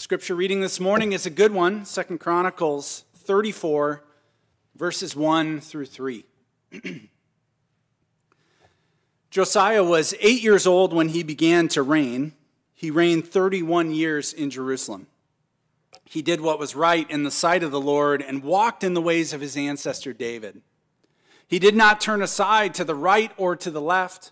Scripture reading this morning is a good one, 2 Chronicles 34, verses 1 through 3. Josiah was 8 years old when he began to reign. He reigned 31 years in Jerusalem. He did what was right in the sight of the Lord and walked in the ways of his ancestor David. He did not turn aside to the right or to the left.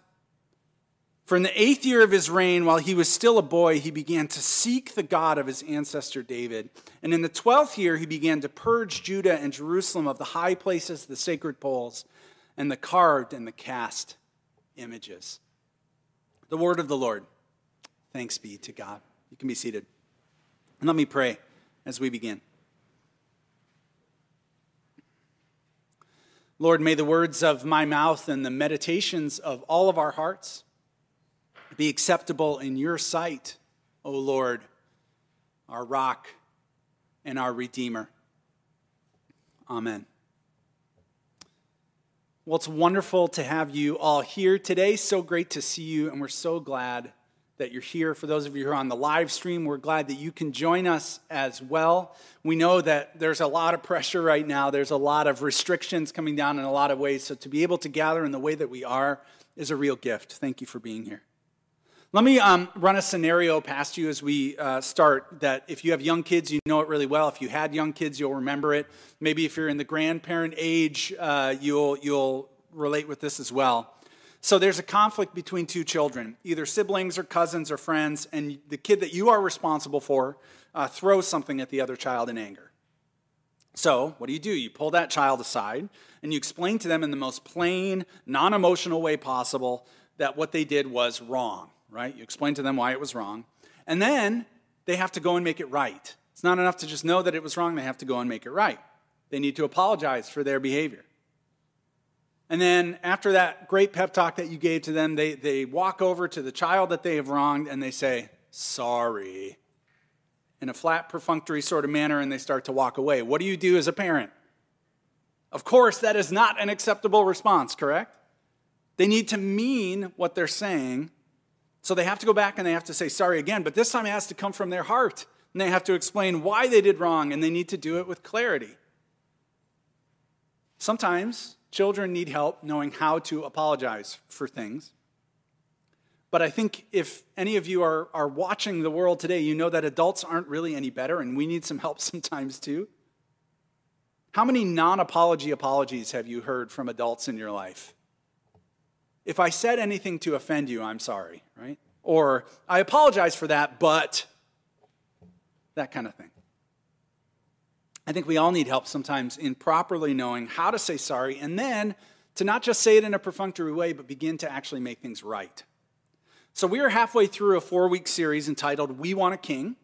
For in the eighth year of his reign, while he was still a boy, he began to seek the God of his ancestor David. And in the 12th year, he began to purge Judah and Jerusalem of the high places, the sacred poles, and the carved and the cast images. The word of the Lord. Thanks be to God. You can be seated. And let me pray as we begin. Lord, may the words of my mouth and the meditations of all of our hearts be acceptable in your sight, O Lord, our rock and our redeemer. Amen. Well, it's wonderful to have you all here today. So great to see you, and we're so glad that you're here. For those of you who are on the live stream, we're glad that you can join us as well. We know that there's a lot of pressure right now. There's a lot of restrictions coming down in a lot of ways. So to be able to gather in the way that we are is a real gift. Thank you for being here. Let me run a scenario past you as we start, that if you have young kids, you know it really well. If you had young kids, you'll remember it. Maybe if you're in the grandparent age, you'll relate with this as well. So there's a conflict between two children, either siblings or cousins or friends, and the kid that you are responsible for throws something at the other child in anger. So what do? You pull that child aside, and you explain to them in the most plain, non-emotional way possible that what they did was wrong. Right? You explain to them why it was wrong. And then they have to go and make it right. It's not enough to just know that it was wrong. They have to go and make it right. They need to apologize for their behavior. And then after that great pep talk that you gave to them, they walk over to the child that they have wronged and they say, sorry, in a flat, perfunctory sort of manner, and they start to walk away. What do you do as a parent? Of course, that is not an acceptable response, correct? They need to mean what they're saying. So they have to go back and they have to say sorry again, but this time it has to come from their heart, and they have to explain why they did wrong, and they need to do it with clarity. Sometimes children need help knowing how to apologize for things. But I think if any of you are watching the world today, you know that adults aren't really any better, and we need some help sometimes too. How many non-apology apologies have you heard from adults in your life? If I said anything to offend you, I'm sorry, right? Or I apologize for that, but that kind of thing. I think we all need help sometimes in properly knowing how to say sorry, and then to not just say it in a perfunctory way, but begin to actually make things right. So we are halfway through a 4-week series entitled We Want a King.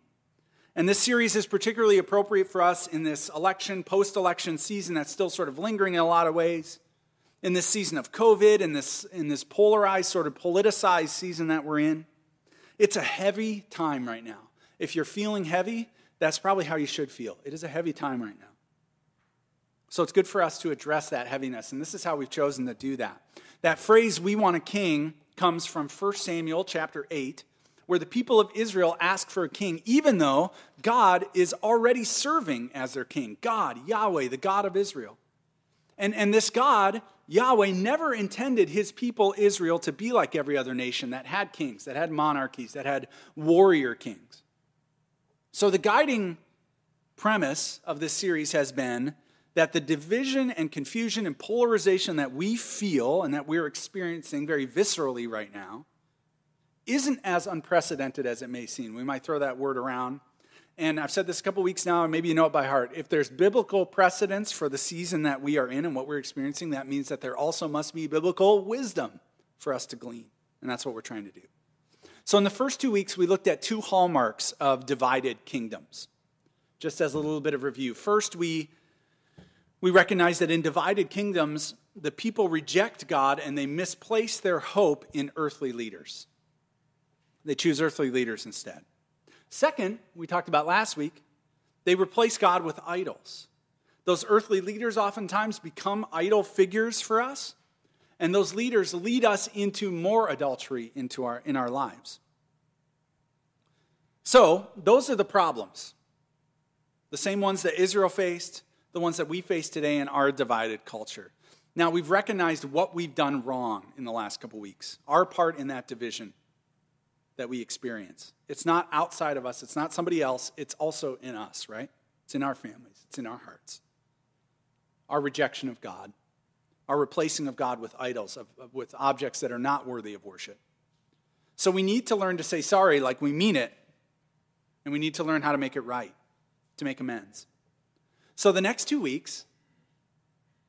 And this series is particularly appropriate for us in this election, post-election season that's still sort of lingering in a lot of ways. In this season of COVID, in this polarized, sort of politicized season that we're in, it's a heavy time right now. If you're feeling heavy, that's probably how you should feel. It is a heavy time right now. So it's good for us to address that heaviness, and this is how we've chosen to do that. That phrase, we want a king, comes from 1 Samuel chapter 8, where the people of Israel ask for a king, even though God is already serving as their king. God, Yahweh, the God of Israel. And this God, Yahweh, never intended his people, Israel, to be like every other nation that had kings, that had monarchies, that had warrior kings. So the guiding premise of this series has been that the division and confusion and polarization that we feel and that we're experiencing very viscerally right now isn't as unprecedented as it may seem. We might throw that word around. And I've said this a couple weeks now, and maybe you know it by heart. If there's biblical precedence for the season that we are in and what we're experiencing, that means that there also must be biblical wisdom for us to glean. And that's what we're trying to do. So in the first 2 weeks, we looked at two hallmarks of divided kingdoms. Just as a little bit of review. First, we recognize that in divided kingdoms, the people reject God and they misplace their hope in earthly leaders. They choose earthly leaders instead. Second, we talked about last week, they replace God with idols. Those earthly leaders oftentimes become idol figures for us, and those leaders lead us into more adultery in our lives. So those are the problems. The same ones that Israel faced, the ones that we face today in our divided culture. Now, we've recognized what we've done wrong in the last couple weeks, our part in that division that we experience. It's not outside of us. It's not somebody else. It's also in us, right? It's in our families. It's in our hearts. Our rejection of God, our replacing of God with idols, with objects that are not worthy of worship. So we need to learn to say sorry like we mean it, and we need to learn how to make it right, to make amends. So the next 2 weeks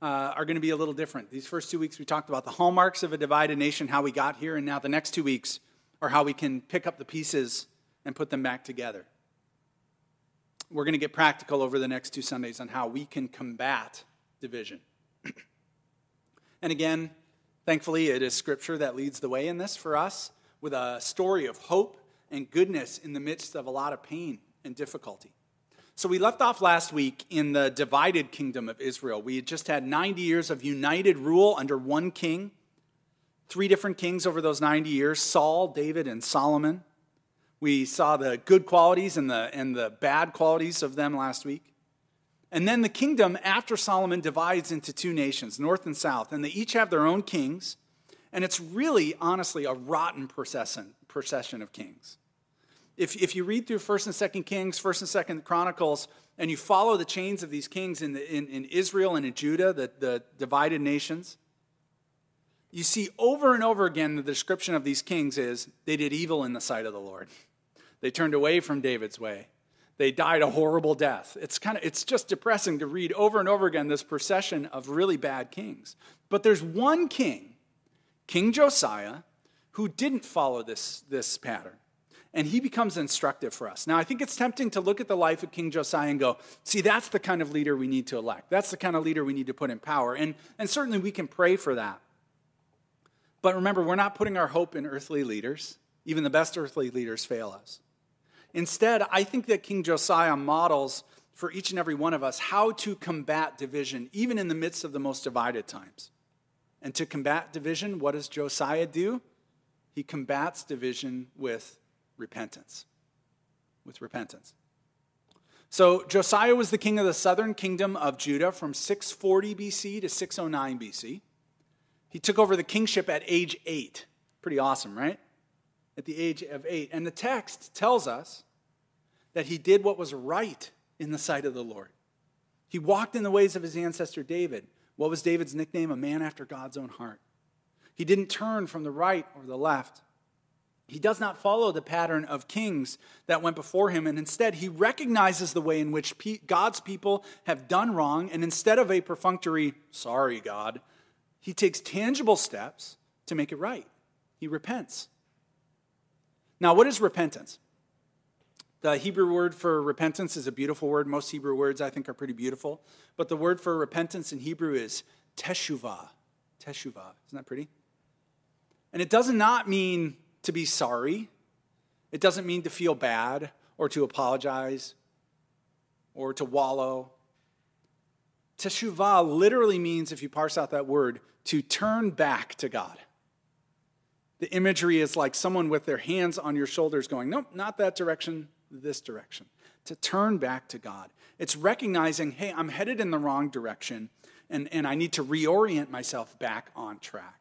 are going to be a little different. These first 2 weeks, we talked about the hallmarks of a divided nation, how we got here, and now the next 2 weeks are how we can pick up the pieces and put them back together. We're going to get practical over the next 2 Sundays on how we can combat division. And again, thankfully, it is Scripture that leads the way in this for us, with a story of hope and goodness in the midst of a lot of pain and difficulty. So we left off last week in the divided kingdom of Israel. We had just had 90 years of united rule under one king, 3 different kings over those 90 years, Saul, David, and Solomon. We saw the good qualities and the bad qualities of them last week. And then the kingdom after Solomon divides into 2 nations, north and south, and they each have their own kings. And it's really, honestly, a rotten procession of kings. If you read through 1 and 2 Kings, 1 and 2 Chronicles, and you follow the chains of these kings in Israel and in Judah, the divided nations, you see over and over again the description of these kings is they did evil in the sight of the Lord. They turned away from David's way. They died a horrible death. It's just depressing to read over and over again this procession of really bad kings. But there's one king, King Josiah, who didn't follow this pattern. And he becomes instructive for us. Now, I think it's tempting to look at the life of King Josiah and go, see, that's the kind of leader we need to elect. That's the kind of leader we need to put in power. And certainly we can pray for that. But remember, we're not putting our hope in earthly leaders. Even the best earthly leaders fail us. Instead, I think that King Josiah models for each and every one of us how to combat division, even in the midst of the most divided times. And to combat division, what does Josiah do? He combats division with repentance. So Josiah was the king of the southern kingdom of Judah from 640 BC to 609 BC. He took over the kingship at age 8. Pretty awesome, right? At the age of 8. And the text tells us that he did what was right in the sight of the Lord. He walked in the ways of his ancestor David. What was David's nickname? A man after God's own heart. He didn't turn from the right or the left. He does not follow the pattern of kings that went before him, and instead he recognizes the way in which God's people have done wrong, and instead of a perfunctory, sorry, God, he takes tangible steps to make it right. He repents. Now, what is repentance? The Hebrew word for repentance is a beautiful word. Most Hebrew words, I think, are pretty beautiful. But the word for repentance in Hebrew is teshuvah. Teshuvah. Isn't that pretty? And it does not mean to be sorry. It doesn't mean to feel bad or to apologize or to wallow. Teshuvah literally means, if you parse out that word, to turn back to God. The imagery is like someone with their hands on your shoulders going, nope, not that direction, this direction. To turn back to God. It's recognizing, hey, I'm headed in the wrong direction and I need to reorient myself back on track.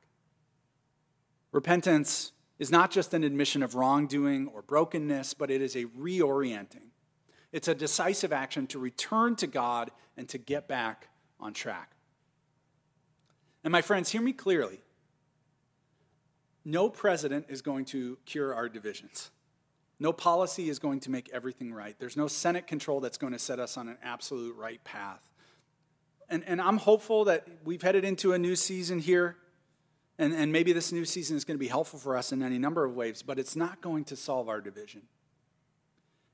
Repentance is not just an admission of wrongdoing or brokenness, but it is a reorienting. It's a decisive action to return to God and to get back on track. And my friends, hear me clearly. No president is going to cure our divisions. No policy is going to make everything right. There's no Senate control that's going to set us on an absolute right path. And I'm hopeful that we've headed into a new season here. And maybe this new season is going to be helpful for us in any number of ways, but it's not going to solve our division.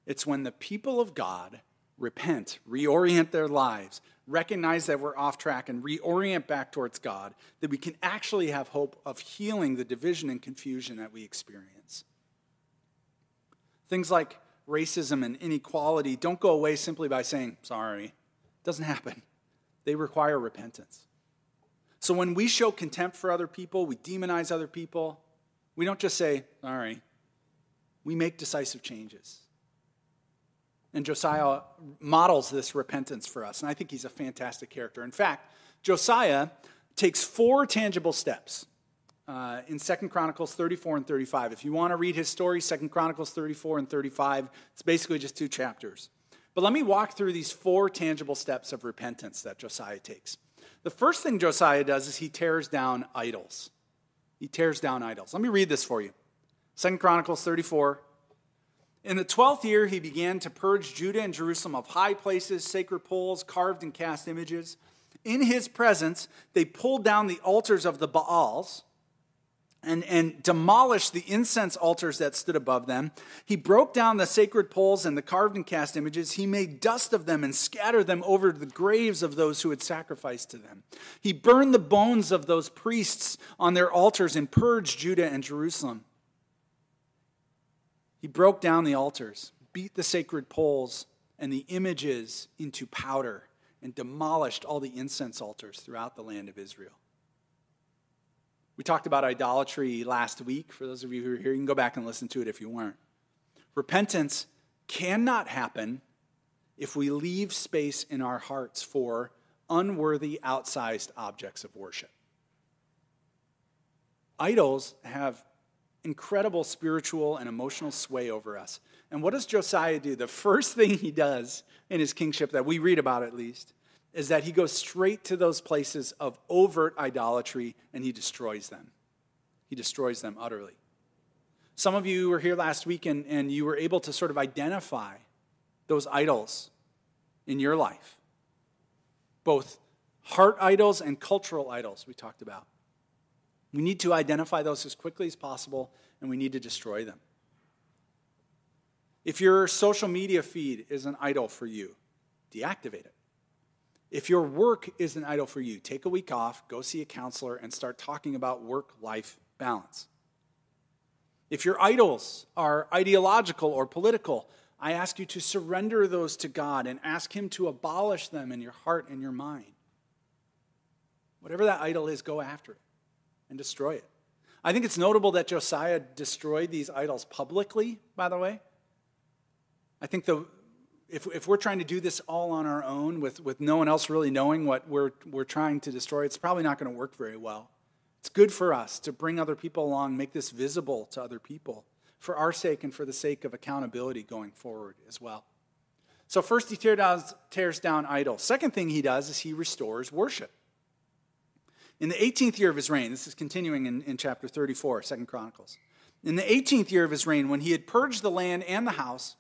It's when the people of God repent, reorient their lives, recognize that we're off track, and reorient back towards God, that we can actually have hope of healing the division and confusion that we experience. Things like racism and inequality don't go away simply by saying, sorry. It doesn't happen. They require repentance. So when we show contempt for other people, we demonize other people, we don't just say, sorry. We make decisive changes. And Josiah models this repentance for us. And I think he's a fantastic character. In fact, Josiah takes four tangible steps in 2 Chronicles 34 and 35. If you want to read his story, 2 Chronicles 34 and 35, it's basically just two chapters. But let me walk through these four tangible steps of repentance that Josiah takes. The first thing Josiah does is he tears down idols. He tears down idols. Let me read this for you. 2 Chronicles 34. In the 12th year, he began to purge Judah and Jerusalem of high places, sacred poles, carved and cast images. In his presence, they pulled down the altars of the Baals and demolished the incense altars that stood above them. He broke down the sacred poles and the carved and cast images. He made dust of them and scattered them over the graves of those who had sacrificed to them. He burned the bones of those priests on their altars and purged Judah and Jerusalem. He broke down the altars, beat the sacred poles and the images into powder, and demolished all the incense altars throughout the land of Israel. We talked about idolatry last week. For those of you who are here, you can go back and listen to it if you weren't. Repentance cannot happen if we leave space in our hearts for unworthy, outsized objects of worship. Idols have incredible spiritual and emotional sway over us. And what does Josiah do? The first thing he does in his kingship that we read about, at least, is that he goes straight to those places of overt idolatry and he destroys them. He destroys them utterly. Some of you were here last week and you were able to sort of identify those idols in your life. Both heart idols and cultural idols we talked about. We need to identify those as quickly as possible and we need to destroy them. If your social media feed is an idol for you, deactivate it. If your work is an idol for you, take a week off, go see a counselor, and start talking about work-life balance. If your idols are ideological or political, I ask you to surrender those to God and ask Him to abolish them in your heart and your mind. Whatever that idol is, go after it and destroy it. I think it's notable that Josiah destroyed these idols publicly, by the way. I think if we're trying to do this all on our own with no one else really knowing what we're trying to destroy, it's probably not going to work very well. It's good for us to bring other people along, make this visible to other people for our sake and for the sake of accountability going forward as well. So first he tears down idols. Second thing he does is he restores worship. In the 18th year of his reign, this is continuing in chapter 34, 2 Chronicles. In the 18th year of his reign, when he had purged the land and the house,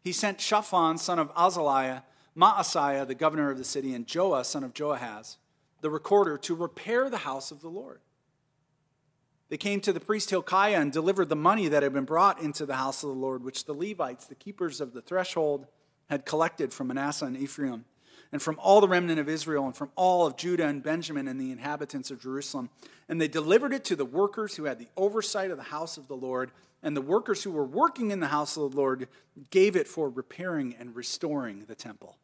he sent Shaphan, son of Azaliah, Maasiah, the governor of the city, and Joah, son of Joahaz, the recorder, to repair the house of the Lord. They came to the priest Hilkiah and delivered the money that had been brought into the house of the Lord, which the Levites, the keepers of the threshold, had collected from Manasseh and Ephraim, and from all the remnant of Israel, and from all of Judah and Benjamin and the inhabitants of Jerusalem. And they delivered it to the workers who had the oversight of the house of the Lord, and the workers who were working in the house of the Lord gave it for repairing and restoring the temple.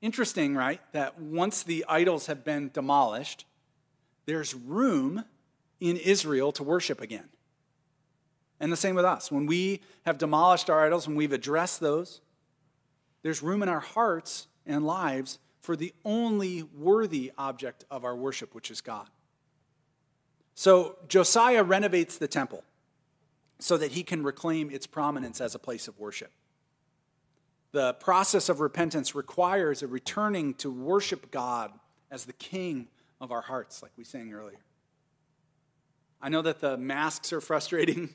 Interesting, right? That once the idols have been demolished, there's room in Israel to worship again. And the same with us. When we have demolished our idols, when we've addressed those, there's room in our hearts and lives for the only worthy object of our worship, which is God. So Josiah renovates the temple so that he can reclaim its prominence as a place of worship. The process of repentance requires a returning to worship God as the king of our hearts, like we sang earlier. I know that the masks are frustrating.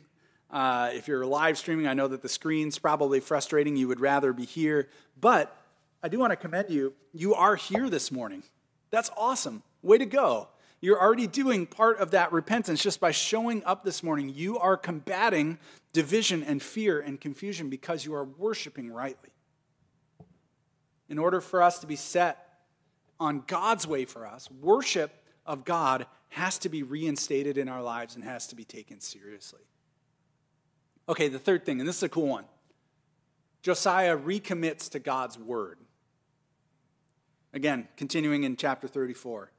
If you're live streaming, I know that the screen's probably frustrating. You would rather be here. But I do want to commend you. You are here this morning. That's awesome. Way to go. You're already doing part of that repentance just by showing up this morning. You are combating division and fear and confusion because you are worshiping rightly. In order for us to be set on God's way for us, worship of God has to be reinstated in our lives and has to be taken seriously. Okay, the third thing, and this is a cool one. Josiah recommits to God's word. Again, continuing in chapter 34.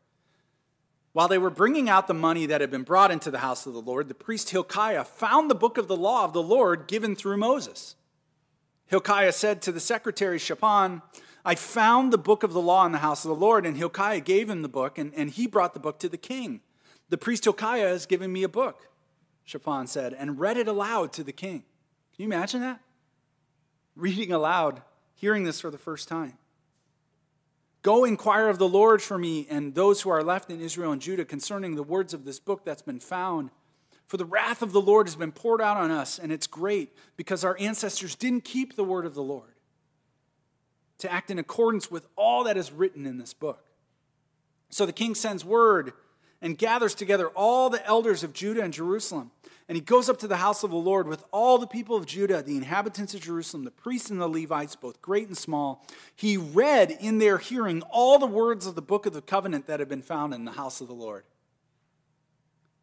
While they were bringing out the money that had been brought into the house of the Lord, the priest Hilkiah found the book of the law of the Lord given through Moses. Hilkiah said to the secretary Shaphan, I found the book of the law in the house of the Lord. And Hilkiah gave him the book, and he brought the book to the king. The priest Hilkiah has given me a book, Shaphan said, and read it aloud to the king. Can you imagine that? Reading aloud, hearing this for the first time. Go inquire of the Lord for me and those who are left in Israel and Judah concerning the words of this book that's been found. For the wrath of the Lord has been poured out on us, and it's great, because our ancestors didn't keep the word of the Lord to act in accordance with all that is written in this book. So the king sends word and gathers together all the elders of Judah and Jerusalem. And he goes up to the house of the Lord with all the people of Judah, the inhabitants of Jerusalem, the priests and the Levites, both great and small. He read in their hearing all the words of the book of the covenant that had been found in the house of the Lord.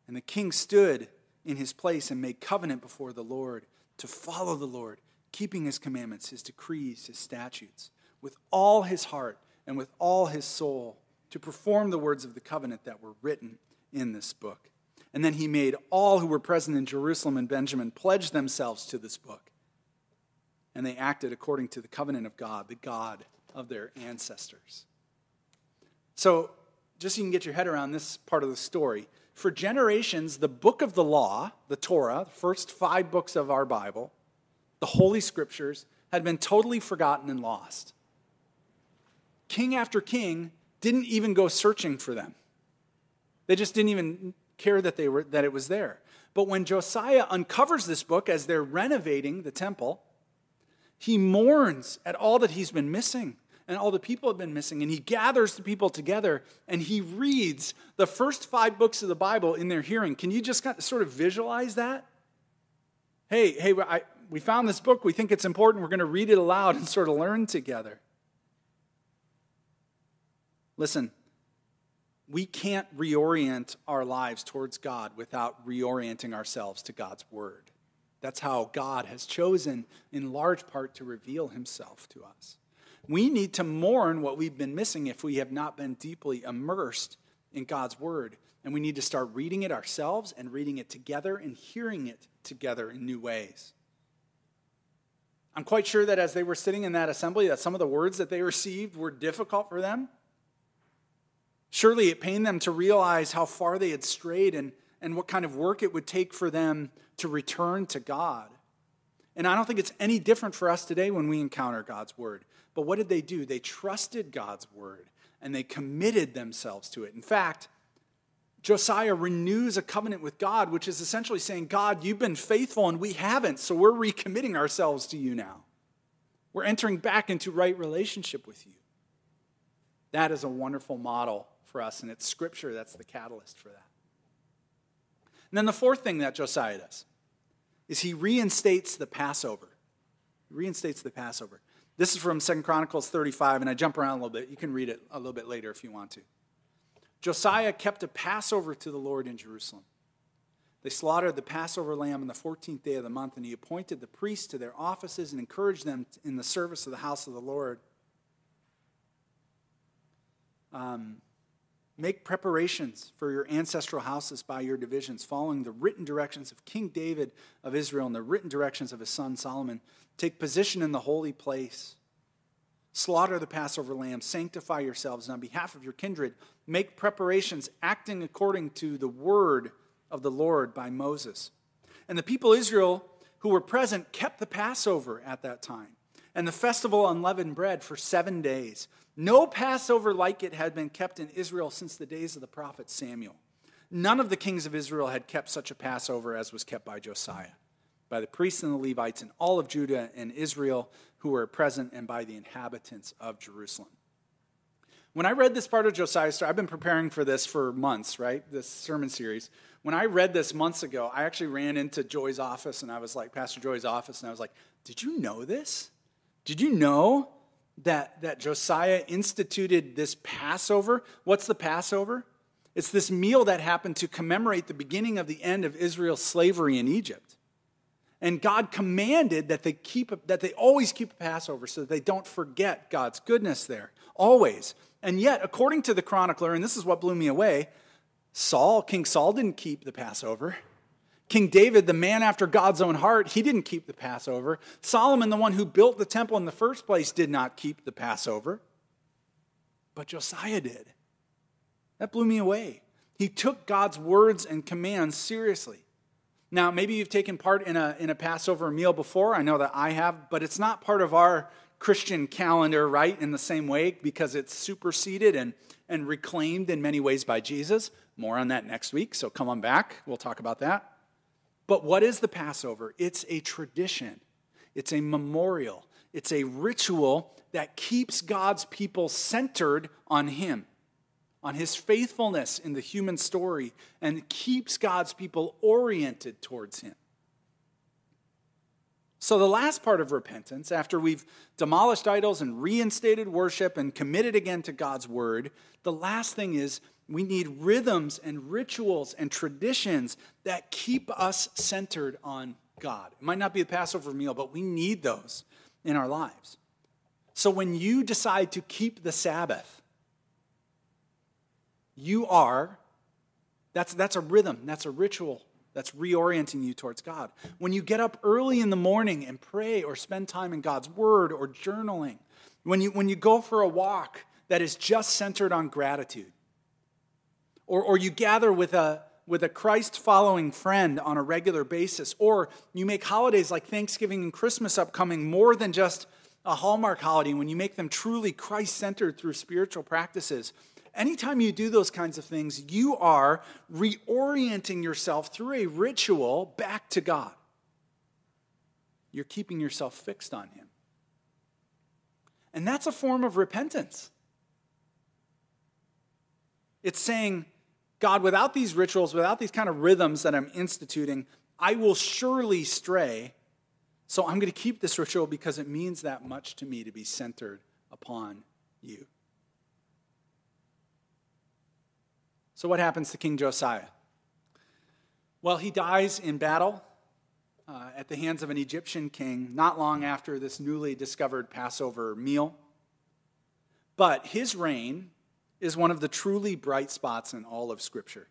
And the king stood in his place and made covenant before the Lord to follow the Lord, keeping his commandments, his decrees, his statutes, with all his heart and with all his soul, to perform the words of the covenant that were written in this book. And then he made all who were present in Jerusalem and Benjamin pledge themselves to this book. And they acted according to the covenant of God, the God of their ancestors. So, just so you can get your head around this part of the story, for generations, the book of the law, the Torah, the first 5 books of our Bible, the Holy Scriptures, had been totally forgotten and lost. King after king didn't even go searching for them. They just didn't even care that it was there. But when Josiah uncovers this book as they're renovating the temple, he mourns at all that he's been missing and all the people have been missing. And he gathers the people together and he reads the first 5 books of the Bible in their hearing. Can you just sort of visualize that? Hey, we found this book. We think it's important. We're going to read it aloud and sort of learn together. Listen, we can't reorient our lives towards God without reorienting ourselves to God's word. That's how God has chosen, in large part, to reveal himself to us. We need to mourn what we've been missing if we have not been deeply immersed in God's word. And we need to start reading it ourselves and reading it together and hearing it together in new ways. I'm quite sure that as they were sitting in that assembly, that some of the words that they received were difficult for them. Surely it pained them to realize how far they had strayed and what kind of work it would take for them to return to God. And I don't think it's any different for us today when we encounter God's word. But what did they do? They trusted God's word and they committed themselves to it. In fact, Josiah renews a covenant with God, which is essentially saying, God, you've been faithful and we haven't, so we're recommitting ourselves to you now. We're entering back into right relationship with you. That is a wonderful model for us, and it's Scripture that's the catalyst for that. And then the 4th thing that Josiah does is he reinstates the Passover. He reinstates the Passover. This is from 2 Chronicles 35, and I jump around a little bit. You can read it a little bit later if you want to. Josiah kept a Passover to the Lord in Jerusalem. They slaughtered the Passover lamb on the 14th day of the month, and he appointed the priests to their offices and encouraged them in the service of the house of the Lord. Make preparations for your ancestral houses by your divisions, following the written directions of King David of Israel and the written directions of his son Solomon. Take position in the holy place. Slaughter the Passover lamb. Sanctify yourselves on behalf of your kindred. Make preparations acting according to the word of the Lord by Moses. And the people of Israel who were present kept the Passover at that time and the festival of unleavened bread for 7 days. No Passover like it had been kept in Israel since the days of the prophet Samuel. None of the kings of Israel had kept such a Passover as was kept by Josiah, by the priests and the Levites and all of Judah and Israel who were present, and by the inhabitants of Jerusalem. When I read this part of Josiah's story, I've been preparing for this for months, right? This sermon series. When I read this months ago, I actually ran into Joy's office, and I was like, Pastor Joy's office, and I was like, did you know this? Did you know that Josiah instituted this Passover? What's the Passover? It's this meal that happened to commemorate the beginning of the end of Israel's slavery in Egypt. And God commanded that they always keep a Passover so that they don't forget God's goodness there, always. And yet, according to the chronicler, and this is what blew me away, King Saul didn't keep the Passover. King David, the man after God's own heart, he didn't keep the Passover. Solomon, the one who built the temple in the first place, did not keep the Passover. But Josiah did. That blew me away. He took God's words and commands seriously. Now, maybe you've taken part in a Passover meal before. I know that I have, but it's not part of our Christian calendar, right, in the same way, because it's superseded and reclaimed in many ways by Jesus. More on that next week, so come on back. We'll talk about that. But what is the Passover? It's a tradition. It's a memorial. It's a ritual that keeps God's people centered on him, on his faithfulness in the human story, and keeps God's people oriented towards him. So the last part of repentance, after we've demolished idols and reinstated worship and committed again to God's word, the last thing is we need rhythms and rituals and traditions that keep us centered on God. It might not be the Passover meal, but we need those in our lives. So when you decide to keep the Sabbath, you are, that's a rhythm, that's a ritual. That's reorienting you towards God. When you get up early in the morning and pray or spend time in God's word or journaling, when you go for a walk that is just centered on gratitude, or you gather with a Christ-following friend on a regular basis, or you make holidays like Thanksgiving and Christmas upcoming more than just a Hallmark holiday, when you make them truly Christ-centered through spiritual practices, anytime you do those kinds of things, you are reorienting yourself through a ritual back to God. You're keeping yourself fixed on him. And that's a form of repentance. It's saying, God, without these rituals, without these kind of rhythms that I'm instituting, I will surely stray. So I'm going to keep this ritual because it means that much to me to be centered upon you. So what happens to King Josiah? Well, he dies in battle at the hands of an Egyptian king not long after this newly discovered Passover meal. But his reign is one of the truly bright spots in all of Scripture.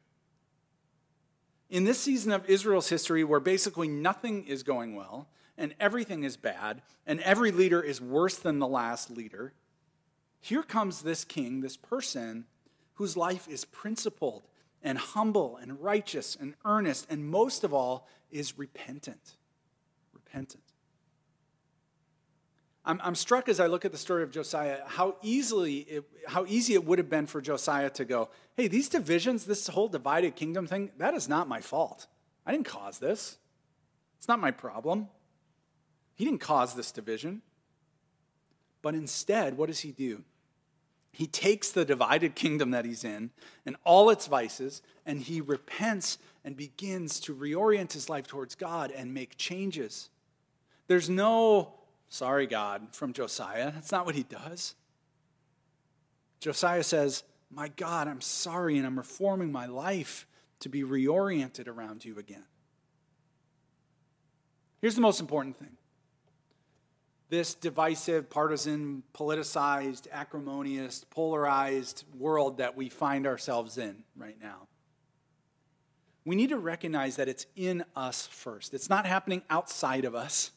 In this season of Israel's history where basically nothing is going well and everything is bad and every leader is worse than the last leader, here comes this king, this person, whose life is principled and humble and righteous and earnest, and most of all is repentant. Repentant. I'm struck as I look at the story of Josiah how easy it would have been for Josiah to go, hey, these divisions, this whole divided kingdom thing, that is not my fault. I didn't cause this. It's not my problem. He didn't cause this division. But instead, what does he do? He takes the divided kingdom that he's in and all its vices, and he repents and begins to reorient his life towards God and make changes. There's no, sorry, God, from Josiah. That's not what he does. Josiah says, my God, I'm sorry, and I'm reforming my life to be reoriented around you again. Here's the most important thing. This divisive, partisan, politicized, acrimonious, polarized world that we find ourselves in right now, we need to recognize that it's in us first. It's not happening outside of us.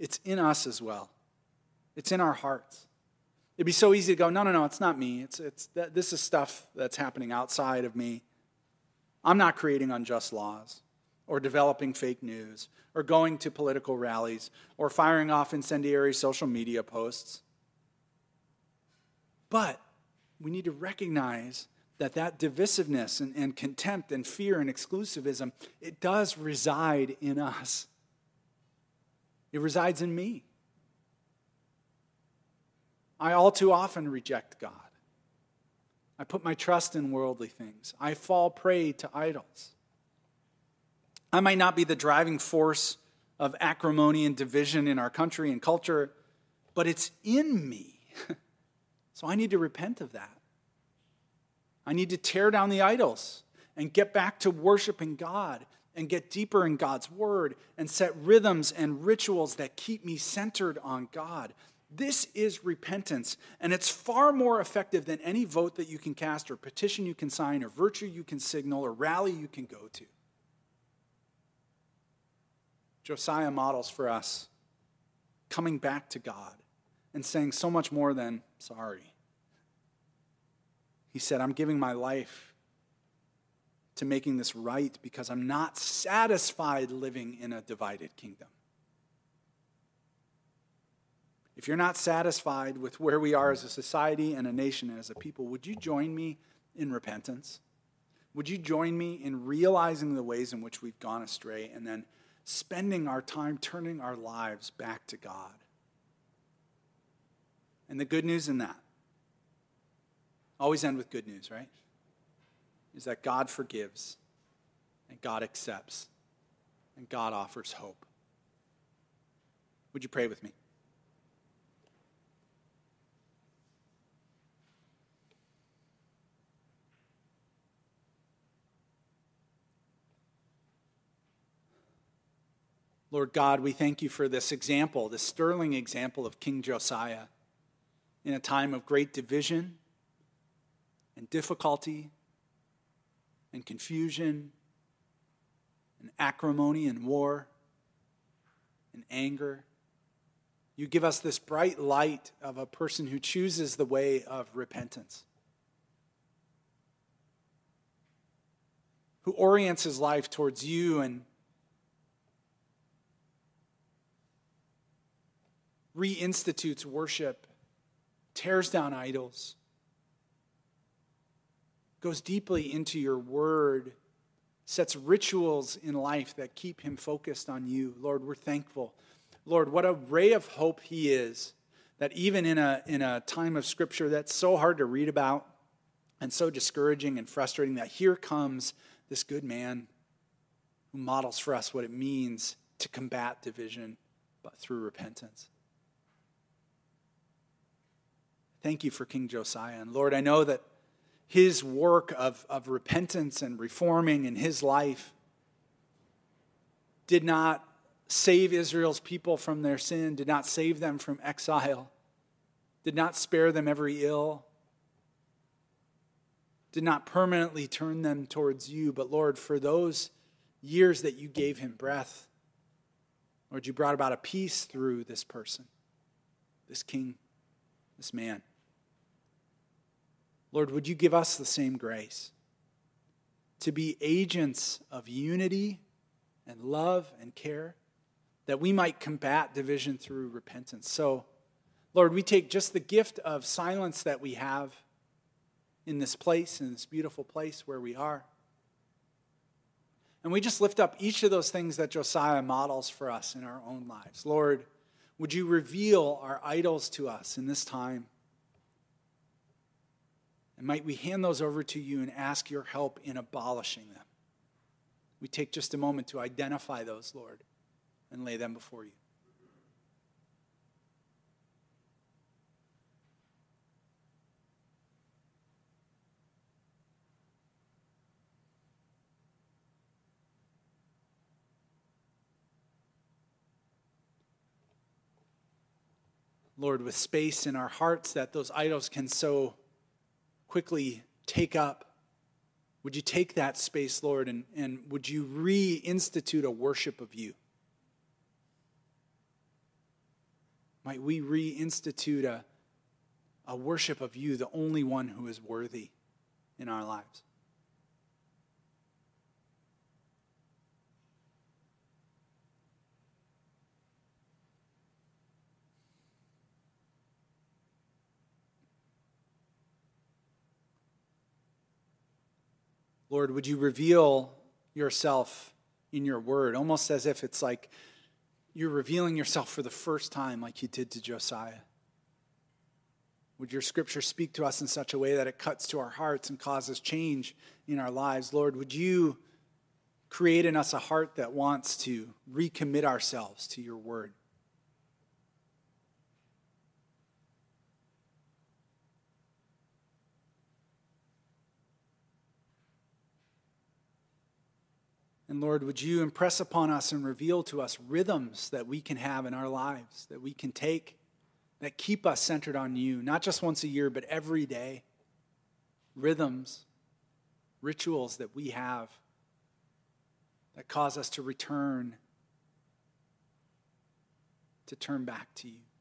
It's in us as well. It's in our hearts. It'd be so easy to go, no, it's not me. This is stuff that's happening outside of me. I'm not creating unjust laws, or developing fake news, or going to political rallies, or firing off incendiary social media posts. But we need to recognize that divisiveness and contempt and fear and exclusivism, it does reside in us. It resides in me. I all too often reject God. I put my trust in worldly things. I fall prey to idols. I might not be the driving force of acrimony and division in our country and culture, but it's in me. So I need to repent of that. I need to tear down the idols and get back to worshiping God and get deeper in God's word and set rhythms and rituals that keep me centered on God. This is repentance, and it's far more effective than any vote that you can cast or petition you can sign or virtue you can signal or rally you can go to. Josiah models for us coming back to God and saying so much more than sorry. He said, I'm giving my life to making this right because I'm not satisfied living in a divided kingdom. If you're not satisfied with where we are as a society and a nation and as a people, would you join me in repentance? Would you join me in realizing the ways in which we've gone astray and then spending our time turning our lives back to God? And the good news in that, always end with good news, right? Is that God forgives and God accepts and God offers hope. Would you pray with me? Lord God, we thank you for this example, this sterling example of King Josiah in a time of great division and difficulty and confusion and acrimony and war and anger. You give us this bright light of a person who chooses the way of repentance, who orients his life towards you and reinstitutes worship, tears down idols, goes deeply into your word, sets rituals in life that keep him focused on you. Lord, we're thankful. Lord, what a ray of hope he is, that even in a time of scripture that's so hard to read about and so discouraging and frustrating, that here comes this good man who models for us what it means to combat division but through repentance. Thank you for King Josiah. And Lord, I know that his work of repentance and reforming in his life did not save Israel's people from their sin, did not save them from exile, did not spare them every ill, did not permanently turn them towards you. But Lord, for those years that you gave him breath, Lord, you brought about a peace through this person, this king, this man. Lord, would you give us the same grace to be agents of unity and love and care, that we might combat division through repentance. So, Lord, we take just the gift of silence that we have in this place, in this beautiful place where we are, and we just lift up each of those things that Josiah models for us in our own lives. Lord, would you reveal our idols to us in this time? And might we hand those over to you and ask your help in abolishing them. We take just a moment to identify those, Lord, and lay them before you. Lord, with space in our hearts that those idols can so quickly take up, would you take that space, Lord, and would you reinstitute a worship of you? Might we reinstitute a worship of you, the only one who is worthy in our lives? Lord, would you reveal yourself in your word, almost as if it's like you're revealing yourself for the first time like you did to Josiah. Would your scripture speak to us in such a way that it cuts to our hearts and causes change in our lives? Lord, would you create in us a heart that wants to recommit ourselves to your word? And Lord, would you impress upon us and reveal to us rhythms that we can have in our lives, that we can take, that keep us centered on you, not just once a year, but every day. Rhythms, rituals that we have that cause us to return to turn back to you.